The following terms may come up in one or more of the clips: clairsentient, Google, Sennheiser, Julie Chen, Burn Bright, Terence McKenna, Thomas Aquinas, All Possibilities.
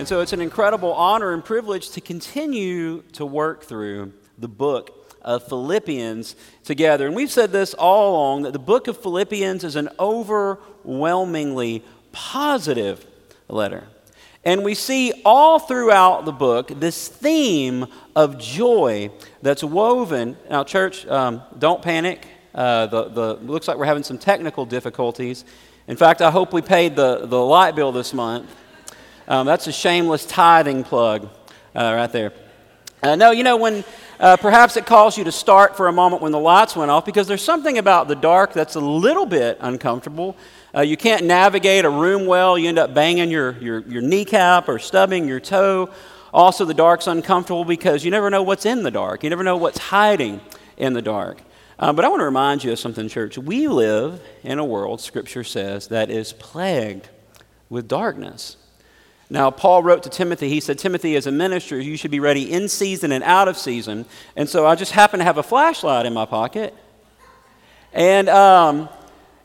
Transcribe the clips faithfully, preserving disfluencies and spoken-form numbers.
And so it's an incredible honor and privilege to continue to work through the book of Philippians together. And we've said this all along, that the book of Philippians is an overwhelmingly positive letter. And we see all throughout the book this theme of joy that's woven. Now, church, um, don't panic. Uh, the, the looks like we're having some technical difficulties. In fact, I hope we paid the, the light bill this month. Um, that's a shameless tithing plug uh, right there. Uh, no, you know, when uh, perhaps it calls you to start for a moment when the lights went off, because there's something about the dark that's a little bit uncomfortable. Uh, you can't navigate a room well. You end up banging your, your, your kneecap or stubbing your toe. Also, the dark's uncomfortable because you never know what's in the dark. You never know what's hiding in the dark. Uh, but I want to remind you of something, church. We live in a world, Scripture says, that is plagued with darkness. Now, Paul wrote to Timothy, he said, Timothy, as a minister, you should be ready in season and out of season. And so I just happen to have a flashlight in my pocket. And, um,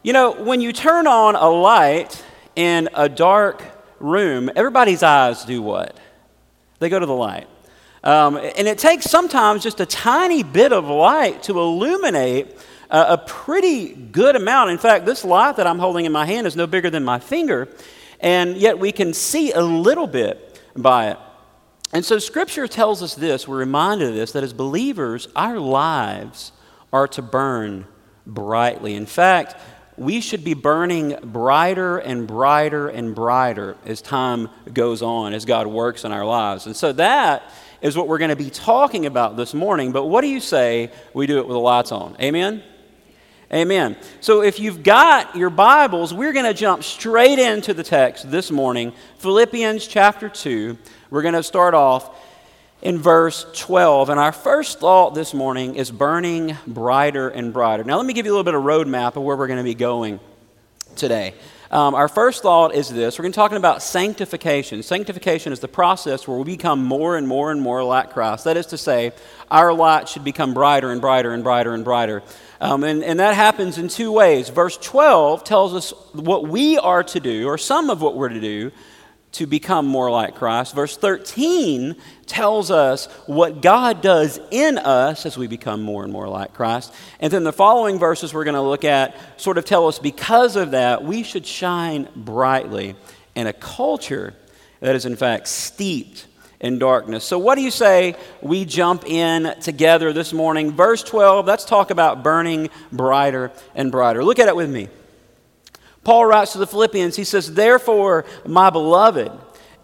you know, when you turn on a light in a dark room, everybody's eyes do what? They go to the light. Um, and it takes sometimes just a tiny bit of light to illuminate uh, a pretty good amount. In fact, this light that I'm holding in my hand is no bigger than my finger. And yet we can see a little bit by it. And so Scripture tells us this, we're reminded of this, that as believers, our lives are to burn brightly. In fact, we should be burning brighter and brighter and brighter as time goes on, as God works in our lives. And so that is what we're going to be talking about this morning. But what do you say we do it with the lights on? Amen? Amen. So if you've got your Bibles, we're going to jump straight into the text this morning, Philippians chapter two. We're going to start off in verse twelve. And our first thought this morning is burning brighter and brighter. Now let me give you a little bit of roadmap of where we're going to be going today. Um, our first thought is this. We're going to be talking about sanctification. Sanctification is the process where we become more and more and more like Christ. That is to say, our light should become brighter and brighter and brighter and brighter. Um, and, and that happens in two ways. Verse twelve tells us what we are to do, or some of what we're to do, to become more like Christ. Verse thirteen tells us what God does in us as we become more and more like Christ. And then the following verses we're going to look at sort of tell us because of that, we should shine brightly in a culture that is in fact steeped in darkness. So what do you say we jump in together this morning? Verse twelve, let's talk about burning brighter and brighter. Look at it with me. Paul writes to the Philippians, he says, therefore, my beloved,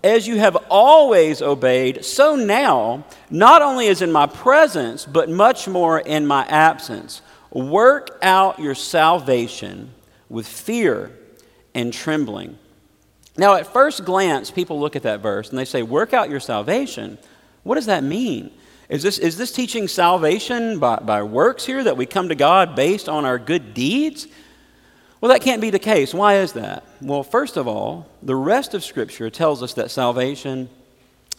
as you have always obeyed, so now, not only as in my presence, but much more in my absence, work out your salvation with fear and trembling. Now, at first glance, people look at that verse and they say, work out your salvation. What does that mean? Is this is this teaching salvation by, by works here, that we come to God based on our good deeds? Well, that can't be the case. Why is that? Well, first of all, the rest of Scripture tells us that salvation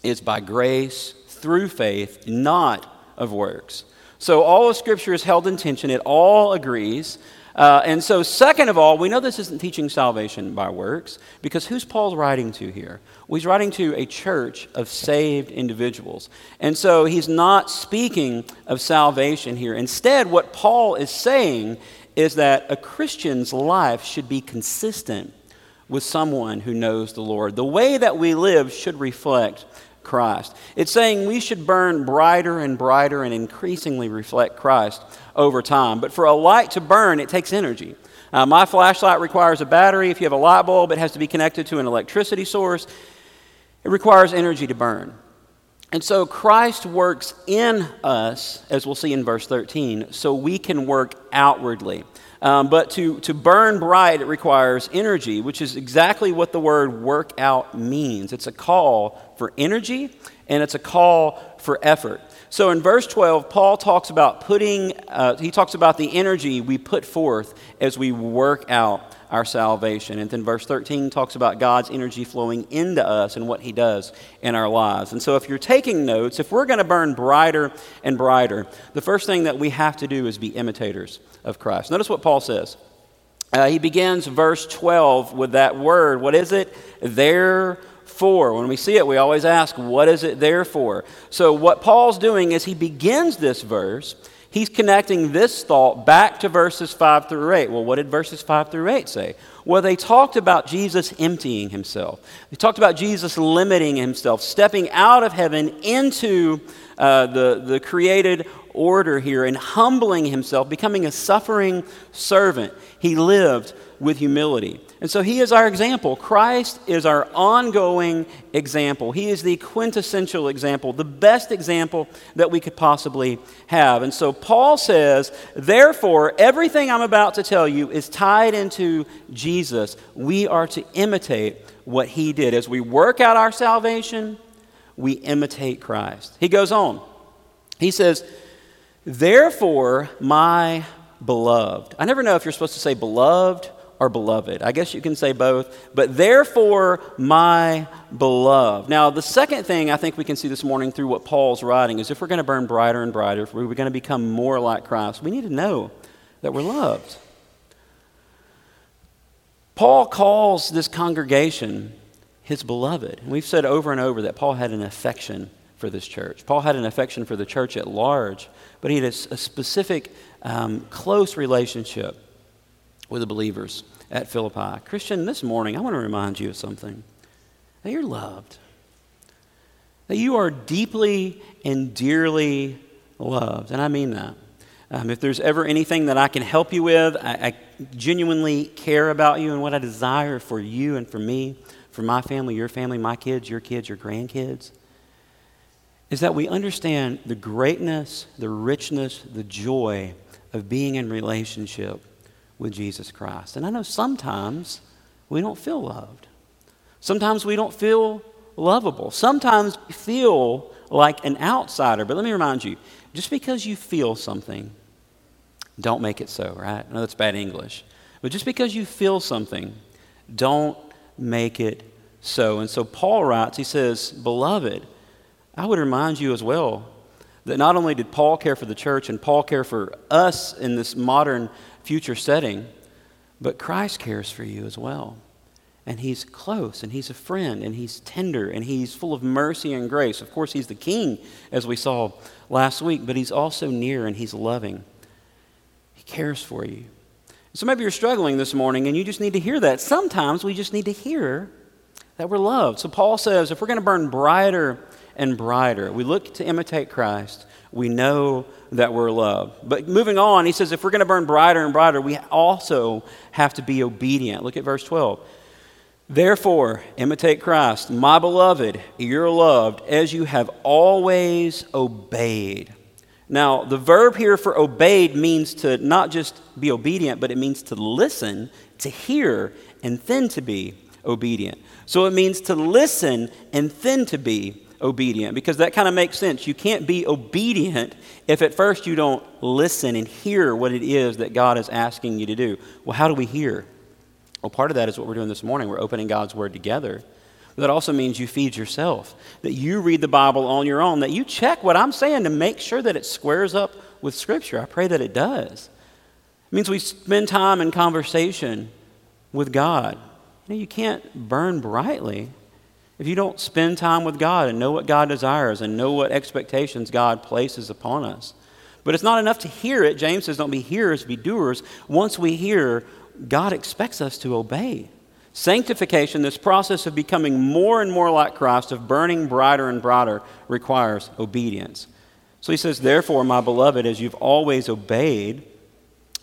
is by grace through faith, not of works. So all of Scripture is held in tension. It all agrees. Uh, and so second of all, we know this isn't teaching salvation by works, because who's Paul writing to here? Well, he's writing to a church of saved individuals. And so he's not speaking of salvation here. Instead, what Paul is saying is that a Christian's life should be consistent with someone who knows the Lord. The way that we live should reflect Christ. It's saying we should burn brighter and brighter and increasingly reflect Christ over time. But for a light to burn, it takes energy. Uh, my flashlight requires a battery. If you have a light bulb, it has to be connected to an electricity source. It requires energy to burn. And so Christ works in us, as we'll see in verse thirteen, so we can work outwardly. Um, but to, to burn bright, it requires energy, which is exactly what the word work out means. It's a call for energy, and it's a call for effort. So in verse twelve, Paul talks about putting, uh, he talks about the energy we put forth as we work out our salvation. And then verse thirteen talks about God's energy flowing into us and what he does in our lives. And so if you're taking notes, if we're going to burn brighter and brighter, the first thing that we have to do is be imitators of Christ. Notice what Paul says. Uh, he begins verse twelve with that word. What is it? Therefore. for. When we see it, we always ask, what is it there for? So what Paul's doing is he begins this verse, he's connecting this thought back to verses five through eight. Well, what did verses five through eight say? Well, they talked about Jesus emptying himself. They talked about Jesus limiting himself, stepping out of heaven into uh, the, the created order here and humbling himself, becoming a suffering servant. He lived with humility. And so he is our example. Christ is our ongoing example. He is the quintessential example, the best example that we could possibly have. And so Paul says, therefore, everything I'm about to tell you is tied into Jesus. We are to imitate what he did. As we work out our salvation, we imitate Christ. He goes on. He says, therefore, my beloved. I never know if you're supposed to say beloved or beloved. I guess you can say both, but therefore, my beloved. Now, the second thing I think we can see this morning through what Paul's writing is if we're going to burn brighter and brighter, if we're going to become more like Christ, we need to know that we're loved. Paul calls this congregation his beloved. And we've said over and over that Paul had an affection for this church. Paul had an affection for the church at large, but he had a, a specific, um, close relationship with the believers at Philippi. Christian, this morning, I want to remind you of something. That you're loved. That you are deeply and dearly loved. And I mean that. Um, if there's ever anything that I can help you with, I, I genuinely care about you and what I desire for you and for me, for my family, your family, my kids, your kids, your grandkids, is that we understand the greatness, the richness, the joy of being in relationship with Jesus Christ. And I know sometimes we don't feel loved. Sometimes we don't feel lovable. Sometimes we feel like an outsider. But let me remind you, just because you feel something, don't make it so, right? I know that's bad English. But just because you feel something, don't make it so. And so Paul writes, he says, beloved, I would remind you as well that not only did Paul care for the church and Paul care for us in this modern future setting, but Christ cares for you as well. And he's close, and he's a friend, and he's tender, and he's full of mercy and grace. Of course, he's the king, as we saw last week, but he's also near, and he's loving. He cares for you. So maybe you're struggling this morning, and you just need to hear that. Sometimes we just need to hear that we're loved. So Paul says, if we're going to burn brighter and brighter, we look to imitate Christ, we know that we're loved. But moving on, he says, if we're going to burn brighter and brighter, we also have to be obedient. Look at verse twelve. Therefore, imitate Christ, my beloved, you're loved, as you have always obeyed. Now, the verb here for obeyed means to not just be obedient, but it means to listen, to hear, and then to be obedient. So it means to listen and then to be obedient. Obedient, because that kind of makes sense. You can't be obedient if at first you don't listen and hear what it is that God is asking you to do. Well, how do we hear? Well, part of that is what we're doing this morning. We're opening God's Word together. That also means you feed yourself, that you read the Bible on your own, that you check what I'm saying to make sure that it squares up with Scripture. I pray that it does. It means we spend time in conversation with God. You know, you can't burn brightly if you don't spend time with God and know what God desires and know what expectations God places upon us. But it's not enough to hear it. James says, don't be hearers, be doers. Once we hear, God expects us to obey. Sanctification, this process of becoming more and more like Christ, of burning brighter and brighter, requires obedience. So he says, therefore, my beloved, as you've always obeyed,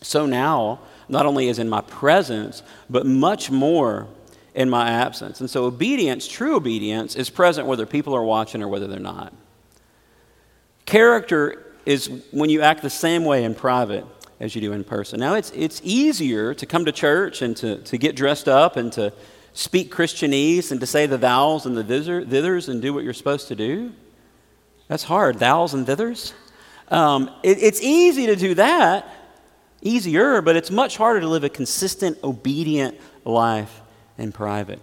so now, not only is in my presence, but much more in my absence. And so obedience, true obedience, is present whether people are watching or whether they're not. Character is when you act the same way in private as you do in person. Now, it's it's easier to come to church and to, to get dressed up and to speak Christianese and to say the thous and the thithers and do what you're supposed to do. That's hard, thous and thithers. Um, it, it's easy to do that, easier, but it's much harder to live a consistent, obedient life in private.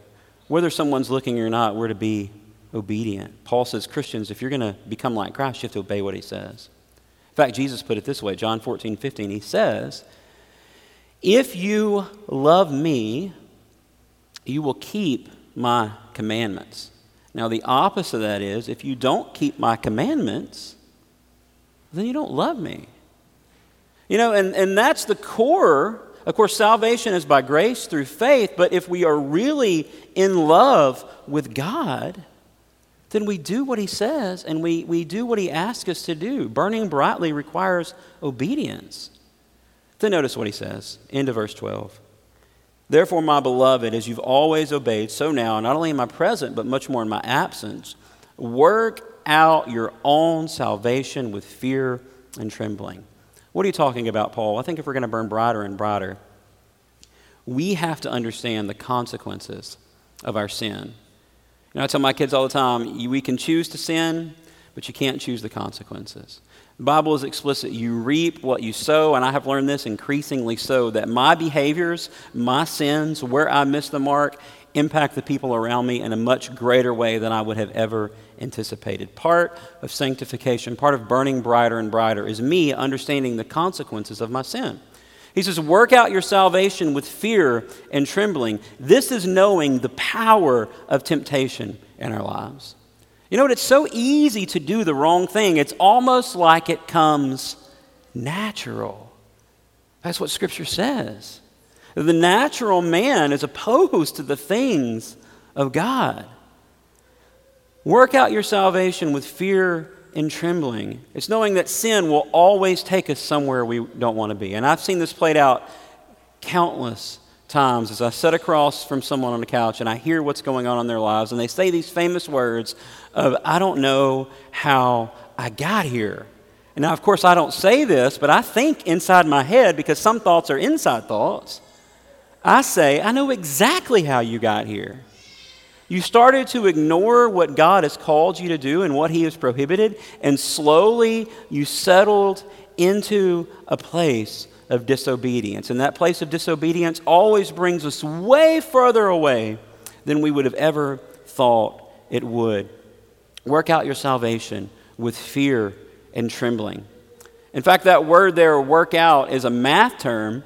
Whether someone's looking or not, we're to be obedient. Paul says, Christians, if you're going to become like Christ, you have to obey what he says. In fact, Jesus put it this way, John fourteen fifteen, he says, if you love me, you will keep my commandments. Now, the opposite of that is, if you don't keep my commandments, then you don't love me. You know, and, and that's the core. Of course, salvation is by grace through faith, but if we are really in love with God, then we do what he says and we, we do what he asks us to do. Burning brightly requires obedience. Then notice what he says, end of verse twelve. Therefore, my beloved, as you've always obeyed, so now, not only in my presence, but much more in my absence, work out your own salvation with fear and trembling. What are you talking about, Paul? I think if we're going to burn brighter and brighter, we have to understand the consequences of our sin. You know, I tell my kids all the time, we can choose to sin, but you can't choose the consequences. The Bible is explicit. You reap what you sow, and I have learned this increasingly so, that my behaviors, my sins, where I miss the mark, impact the people around me in a much greater way than I would have ever anticipated. Part of sanctification, part of burning brighter and brighter, is me understanding the consequences of my sin. He says, work out your salvation with fear and trembling. This is knowing the power of temptation in our lives. You know what? It's so easy to do the wrong thing. It's almost like it comes natural. That's what Scripture says. The natural man is opposed to the things of God. Work out your salvation with fear and trembling. It's knowing that sin will always take us somewhere we don't want to be. And I've seen this played out countless times as I sit across from someone on the couch and I hear what's going on in their lives, and they say these famous words of, I don't know how I got here. And now, of course, I don't say this, but I think inside my head, because some thoughts are inside thoughts, I say, I know exactly how you got here. You started to ignore what God has called you to do and what he has prohibited, and slowly you settled into a place of disobedience. And that place of disobedience always brings us way further away than we would have ever thought it would. Work out your salvation with fear and trembling. In fact, that word there, work out, is a math term,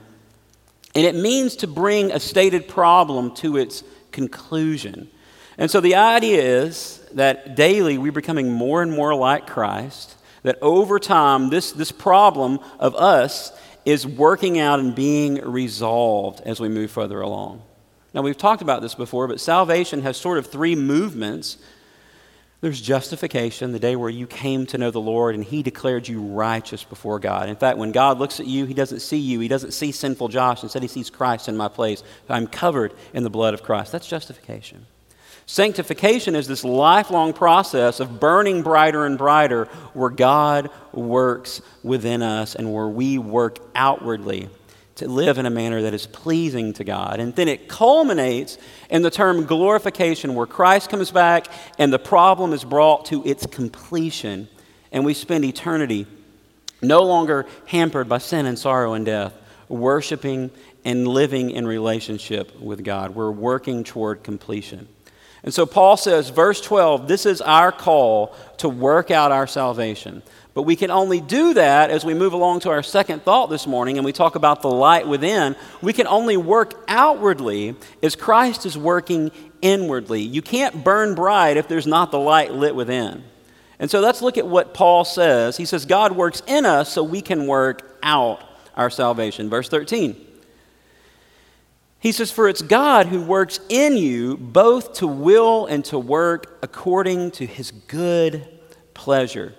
and it means to bring a stated problem to its conclusion. And so the idea is that daily we're becoming more and more like Christ, that over time this, this problem of us is working out and being resolved as we move further along. Now, we've talked about this before, but salvation has sort of three movements. There's justification, the day where you came to know the Lord and he declared you righteous before God. In fact, when God looks at you, he doesn't see you. He doesn't see sinful Josh. Instead, he sees Christ in my place. I'm covered in the blood of Christ. That's justification. Sanctification is this lifelong process of burning brighter and brighter, where God works within us and where we work outwardly to live in a manner that is pleasing to God. And then it culminates in the term glorification, where Christ comes back and the problem is brought to its completion, and we spend eternity no longer hampered by sin and sorrow and death, worshiping and living in relationship with God. We're working toward completion. And so Paul says, verse twelve, this is our call to work out our salvation. But we can only do that as we move along to our second thought this morning, and we talk about the light within. We can only work outwardly as Christ is working inwardly. You can't burn bright if there's not the light lit within. And so let's look at what Paul says. He says, God works in us so we can work out our salvation. Verse thirteen. He says, for it's God who works in you both to will and to work according to his good pleasure.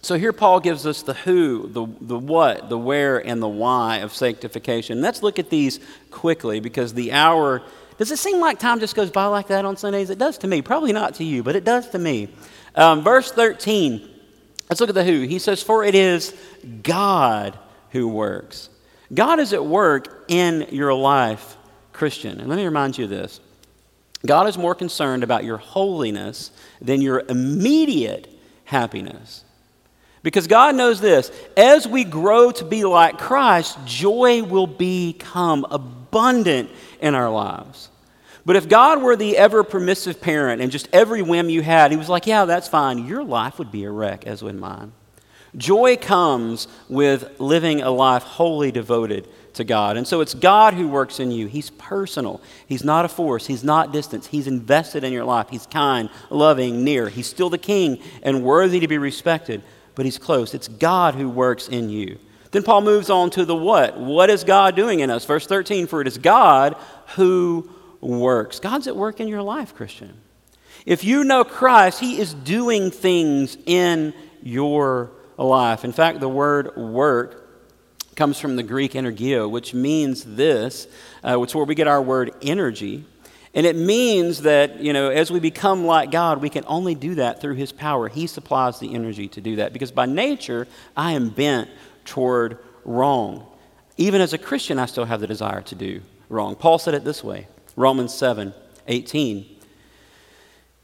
So here Paul gives us the who, the, the what, the where, and the why of sanctification. Let's look at these quickly, because the hour, does it seem like time just goes by like that on Sundays? It does to me. Probably not to you, but it does to me. Um, verse thirteen, let's look at the who. He says, for it is God who works. God is at work in your life, Christian. And let me remind you of this. God is more concerned about your holiness than your immediate happiness. Because God knows this, as we grow to be like Christ, joy will become abundant in our lives. But if God were the ever-permissive parent and just every whim you had, he was like, yeah, that's fine, your life would be a wreck, as would mine. Joy comes with living a life wholly devoted to God. And so it's God who works in you. He's personal. He's not a force. He's not distant. He's invested in your life. He's kind, loving, near. He's still the king and worthy to be respected, but he's close. It's God who works in you. Then Paul moves on to the what. What is God doing in us? Verse thirteen, for it is God who works. God's at work in your life, Christian. If you know Christ, he is doing things in your life. In fact, the word work comes from the Greek energeo, which means this, uh, which is where we get our word energy. And it means that, you know, as we become like God, we can only do that through his power. He supplies the energy to do that, because by nature, I am bent toward wrong. Even as a Christian, I still have the desire to do wrong. Paul said it this way, Romans seven eighteen.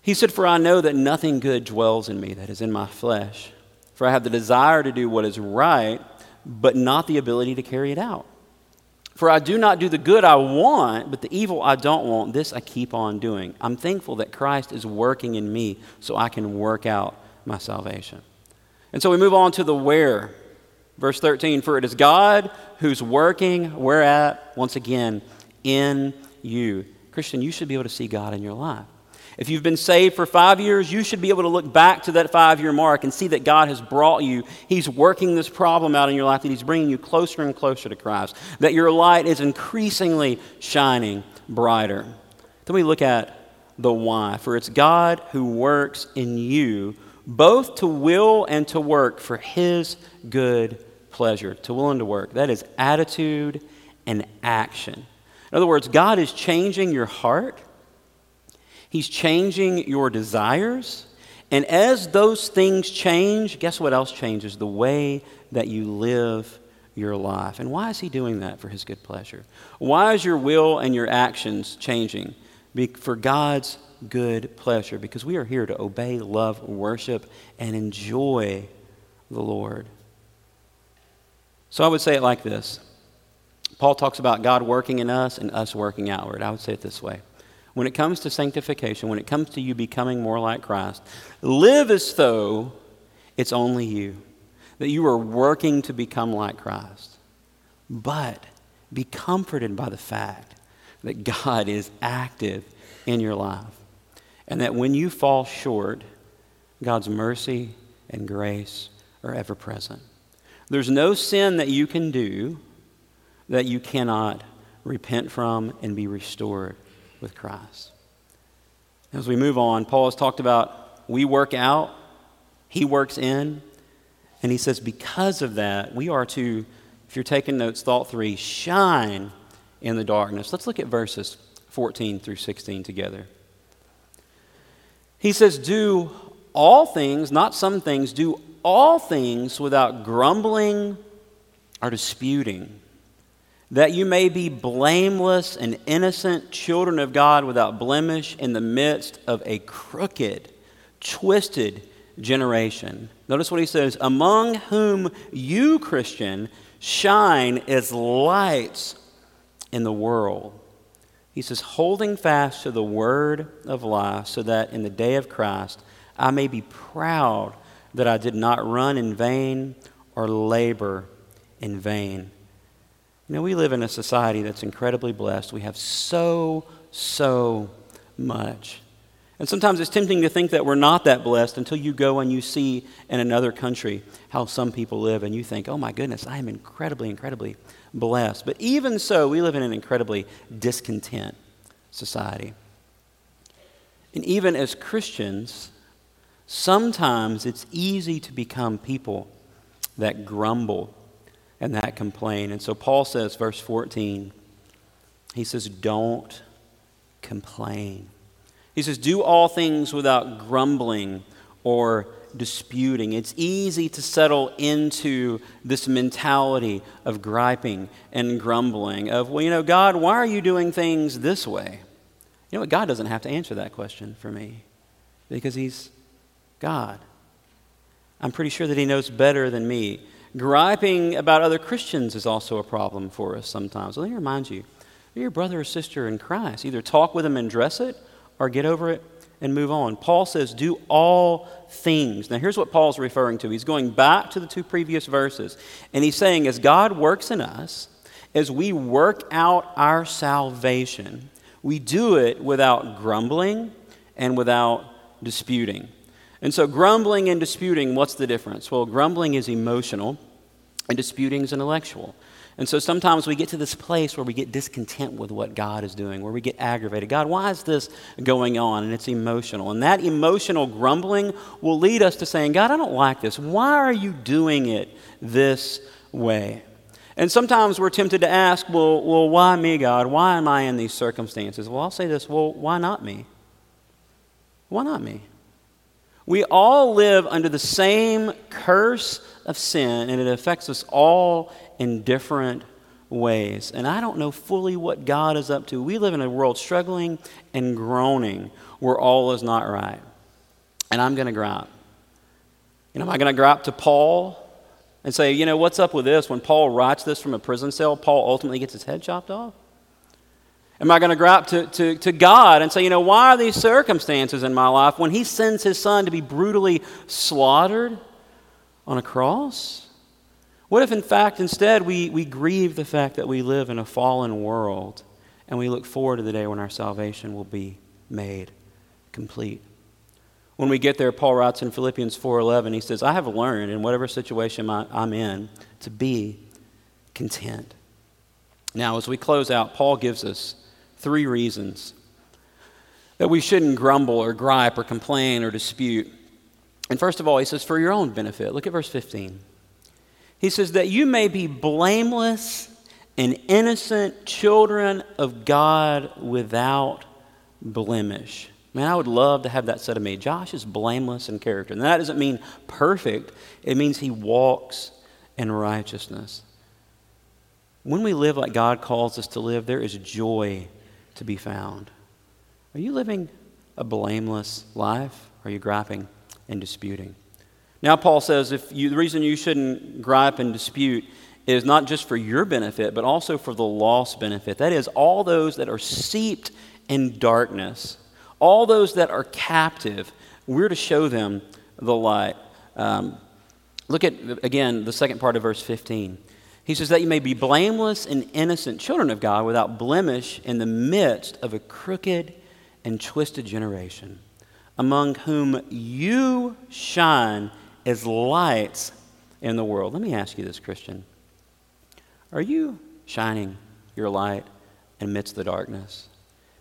He said, for I know that nothing good dwells in me, that is in my flesh. For I have the desire to do what is right, but not the ability to carry it out. For I do not do the good I want, but the evil I don't want, this I keep on doing. I'm thankful that Christ is working in me so I can work out my salvation. And so we move on to the where. Verse thirteen, for it is God who's working, where at? Once again, in you. Christian, you should be able to see God in your life. If you've been saved for five years, you should be able to look back to that five-year mark and see that God has brought you. He's working this problem out in your life, that he's bringing you closer and closer to Christ, that your light is increasingly shining brighter. Then we look at the why. For it's God who works in you, both to will and to work for his good pleasure. To will and to work. That is attitude and action. In other words, God is changing your heart. He's changing your desires. And as those things change, guess what else changes? The way that you live your life. And why is he doing that? For his good pleasure. Why is your will and your actions changing? Be- for God's good pleasure. Because we are here to obey, love, worship, and enjoy the Lord. So I would say it like this. Paul talks about God working in us and us working outward. I would say it this way. When it comes to sanctification, when it comes to you becoming more like Christ, live as though it's only you, that you are working to become like Christ. But be comforted by the fact that God is active in your life, and that when you fall short, God's mercy and grace are ever present. There's no sin that you can do that you cannot repent from and be restored with Christ. As we move on, Paul has talked about we work out, he works in, and he says because of that, we are to, if you're taking notes, thought three, shine in the darkness. Let's look at verses fourteen through sixteen together. He says, do all things, not some things, do all things without grumbling or disputing, that you may be blameless and innocent, children of God without blemish, in the midst of a crooked, twisted generation. Notice what he says, among whom you, Christian, shine as lights in the world. He says, holding fast to the word of life, so that in the day of Christ I may be proud that I did not run in vain or labor in vain. You know, we live in a society that's incredibly blessed. We have so, so much. And sometimes it's tempting to think that we're not that blessed until you go and you see in another country how some people live, and you think, oh my goodness, I am incredibly, incredibly blessed. But even so, we live in an incredibly discontent society. And even as Christians, sometimes it's easy to become people that grumble and that complain. And so Paul says, verse fourteen, he says, don't complain. He says, do all things without grumbling or disputing. It's easy to settle into this mentality of griping and grumbling, of, well, you know, God, why are you doing things this way? You know what? God doesn't have to answer that question for me, because he's God. I'm pretty sure that he knows better than me. Griping about other Christians is also a problem for us sometimes. Let me remind you, you're your brother or sister in Christ. Either talk with them and address it, or get over it and move on. Paul says, do all things. Now, here's what Paul's referring to. He's going back to the two previous verses, and he's saying, as God works in us, as we work out our salvation, we do it without grumbling and without disputing. And so grumbling and disputing, what's the difference? Well, grumbling is emotional and disputing is intellectual. And so sometimes we get to this place where we get discontent with what God is doing, where we get aggravated. God, why is this going on? And it's emotional. And that emotional grumbling will lead us to saying, God, I don't like this. Why are you doing it this way? And sometimes we're tempted to ask, well, well, why me, God? Why am I in these circumstances? Well, I'll say this, well, why not me? Why not me? We all live under the same curse of sin, and it affects us all in different ways. And I don't know fully what God is up to. We live in a world struggling and groaning where all is not right. And I'm going to gripe. And am I going to gripe to Paul and say, you know, what's up with this? When Paul writes this from a prison cell, Paul ultimately gets his head chopped off. Am I going to gripe to, to, to God and say, you know, why are these circumstances in my life when he sends his son to be brutally slaughtered on a cross? What if, in fact, instead we, we grieve the fact that we live in a fallen world and we look forward to the day when our salvation will be made complete? When we get there, Paul writes in Philippians four eleven, he says, I have learned in whatever situation I'm in to be content. Now, as we close out, Paul gives us three reasons that we shouldn't grumble or gripe or complain or dispute. And first of all, he says, for your own benefit. Look at verse fifteen. He says that you may be blameless and innocent children of God without blemish. Man, I would love to have that said of me. Josh is blameless in character. And that doesn't mean perfect. It means he walks in righteousness. When we live like God calls us to live, there is joy to be found. Are you living a blameless life? Or are you griping and disputing? Now Paul says if you, the reason you shouldn't gripe and dispute is not just for your benefit, but also for the lost benefit. That is, all those that are seeped in darkness, all those that are captive, we're to show them the light. Um, look at, again, the second part of verse fifteen. He says that you may be blameless and innocent children of God without blemish in the midst of a crooked and twisted generation, among whom you shine as lights in the world. Let me ask you this, Christian. Are you shining your light amidst the darkness?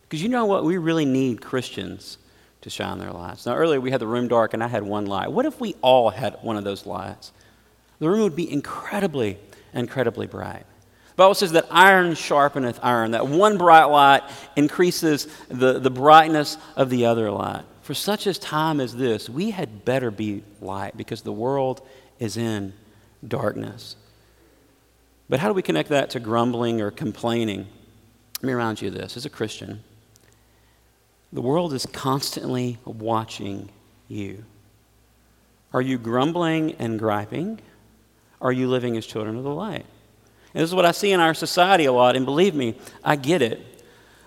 Because you know what? We really need Christians to shine their lights. Now, earlier we had the room dark and I had one light. What if we all had one of those lights? The room would be incredibly dark. Incredibly bright. The Bible says that iron sharpeneth iron, that one bright light increases the, the brightness of the other light. For such a time as this, we had better be light because the world is in darkness. But how do we connect that to grumbling or complaining? Let me remind you of this. As a Christian, the world is constantly watching you. Are you grumbling and griping? Are you living as children of the light? And this is what I see in our society a lot, and believe me, I get it.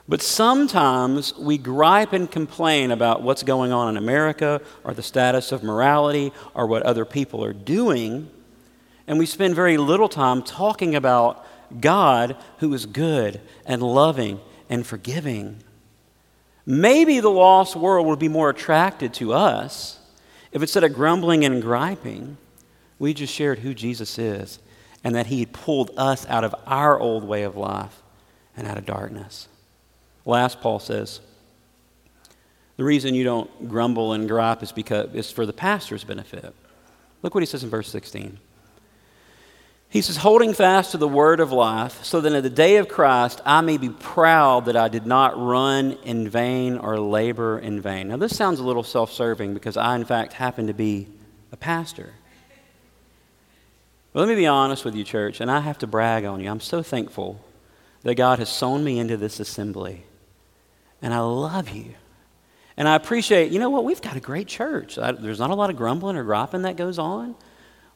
But sometimes we gripe and complain about what's going on in America or the status of morality or what other people are doing, and we spend very little time talking about God, who is good and loving and forgiving. Maybe the lost world would be more attracted to us if instead of grumbling and griping, we just shared who Jesus is and that he pulled us out of our old way of life and out of darkness. Last, Paul says, the reason you don't grumble and gripe is because it's for the pastor's benefit. Look what he says in verse sixteen. He says, holding fast to the word of life, so that in the day of Christ I may be proud that I did not run in vain or labor in vain. Now this sounds a little self-serving because I, in fact, happen to be a pastor. Well, let me be honest with you, church, and I have to brag on you. I'm so thankful that God has sown me into this assembly, and I love you, and I appreciate, you know what, we've got a great church. I, there's not a lot of grumbling or griping that goes on.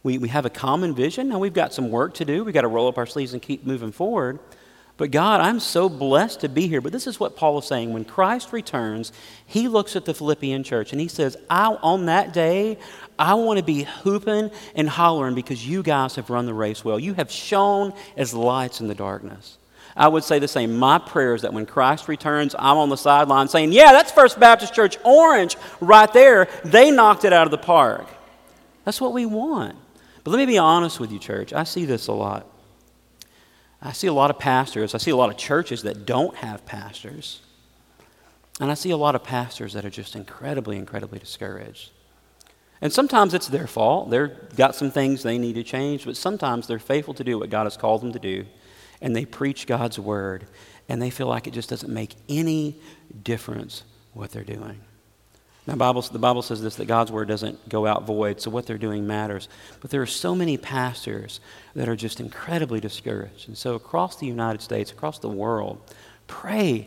We we have a common vision. Now, we've got some work to do. We've got to roll up our sleeves and keep moving forward, But God, I'm so blessed to be here. But this is what Paul is saying. When Christ returns, he looks at the Philippian church and he says, I, on that day, I want to be hooping and hollering because you guys have run the race well. You have shone as lights in the darkness. I would say the same. My prayer is that when Christ returns, I'm on the sideline saying, yeah, that's First Baptist Church Orange right there. They knocked it out of the park. That's what we want. But let me be honest with you, church. I see this a lot. I see a lot of pastors. I see a lot of churches that don't have pastors. And I see a lot of pastors that are just incredibly, incredibly discouraged. And sometimes it's their fault. They've got some things they need to change, but sometimes they're faithful to do what God has called them to do, and they preach God's word, and they feel like it just doesn't make any difference what they're doing. Now, Bible, the Bible says this, that God's word doesn't go out void, so what they're doing matters. But there are so many pastors that are just incredibly discouraged. And so across the United States, across the world, pray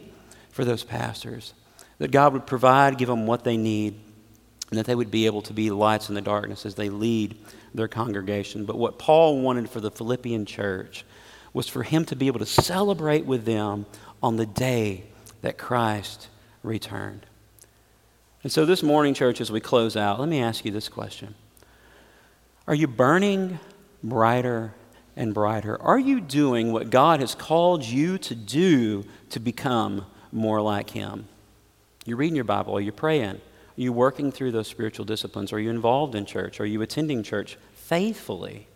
for those pastors, that God would provide, give them what they need, and that they would be able to be lights in the darkness as they lead their congregation. But what Paul wanted for the Philippian church was for him to be able to celebrate with them on the day that Christ returned. And so this morning, church, as we close out, let me ask you this question. Are you burning brighter and brighter? Are you doing what God has called you to do to become more like him? You're reading your Bible. Are you praying? Are you working through those spiritual disciplines? Are you involved in church? Are you attending church faithfully?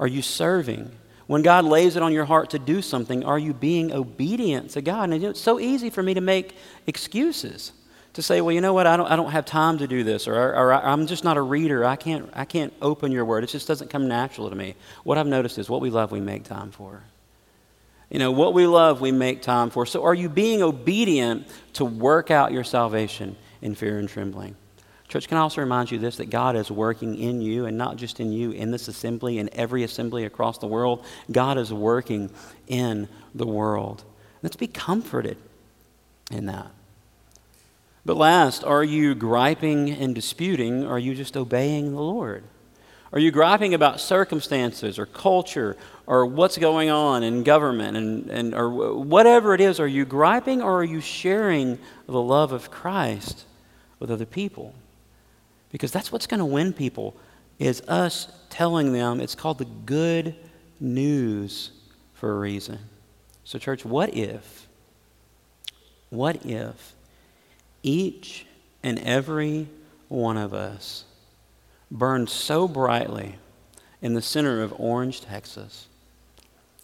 Are you serving? When God lays it on your heart to do something, are you being obedient to God? And it's so easy for me to make excuses. To say, well, you know what, I don't, I don't have time to do this, or, or I'm just not a reader. I can't, I can't open your word. It just doesn't come natural to me. What I've noticed is what we love, we make time for. You know, what we love, we make time for. So are you being obedient to work out your salvation in fear and trembling? Church, can I also remind you this, that God is working in you, and not just in you, in this assembly, in every assembly across the world. God is working in the world. Let's be comforted in that. But last, are you griping and disputing, or are you just obeying the Lord? Are you griping about circumstances or culture or what's going on in government and, and or whatever it is? Are you griping, or are you sharing the love of Christ with other people? Because that's what's going to win people, is us telling them. It's called the good news for a reason. So church, what if, what if, each and every one of us burned so brightly in the center of Orange, Texas?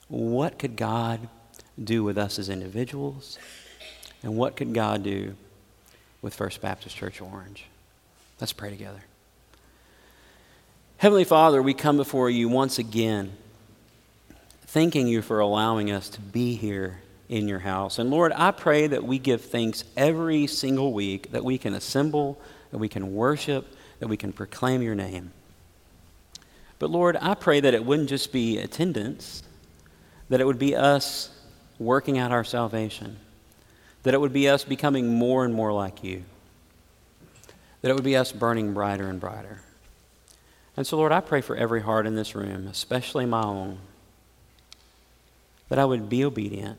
What could God do with us as individuals? And what could God do with First Baptist Church Orange? Let's pray together. Heavenly Father, we come before you once again, thanking you for allowing us to be here in your house. And Lord, I pray that we give thanks every single week, that we can assemble, that we can worship, that we can proclaim your name. But Lord, I pray that it wouldn't just be attendance, that it would be us working out our salvation, that it would be us becoming more and more like you, that it would be us burning brighter and brighter. And so Lord, I pray for every heart in this room, especially my own, that I would be obedient,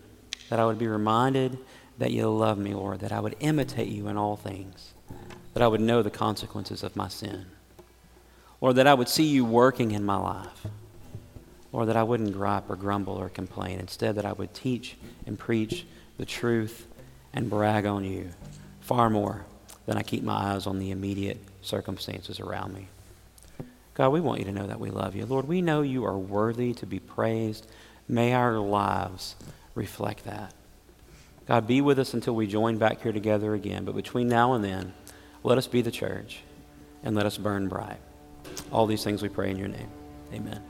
that I would be reminded that you love me, Lord, that I would imitate you in all things, that I would know the consequences of my sin. Lord, that I would see you working in my life. Lord, that I wouldn't gripe or grumble or complain. Instead, that I would teach and preach the truth and brag on you far more than I keep my eyes on the immediate circumstances around me. God, we want you to know that we love you. Lord, we know you are worthy to be praised. May our lives reflect that. God, be with us until we join back here together again. But between now and then, let us be the church and let us burn bright. All these things we pray in your name. Amen.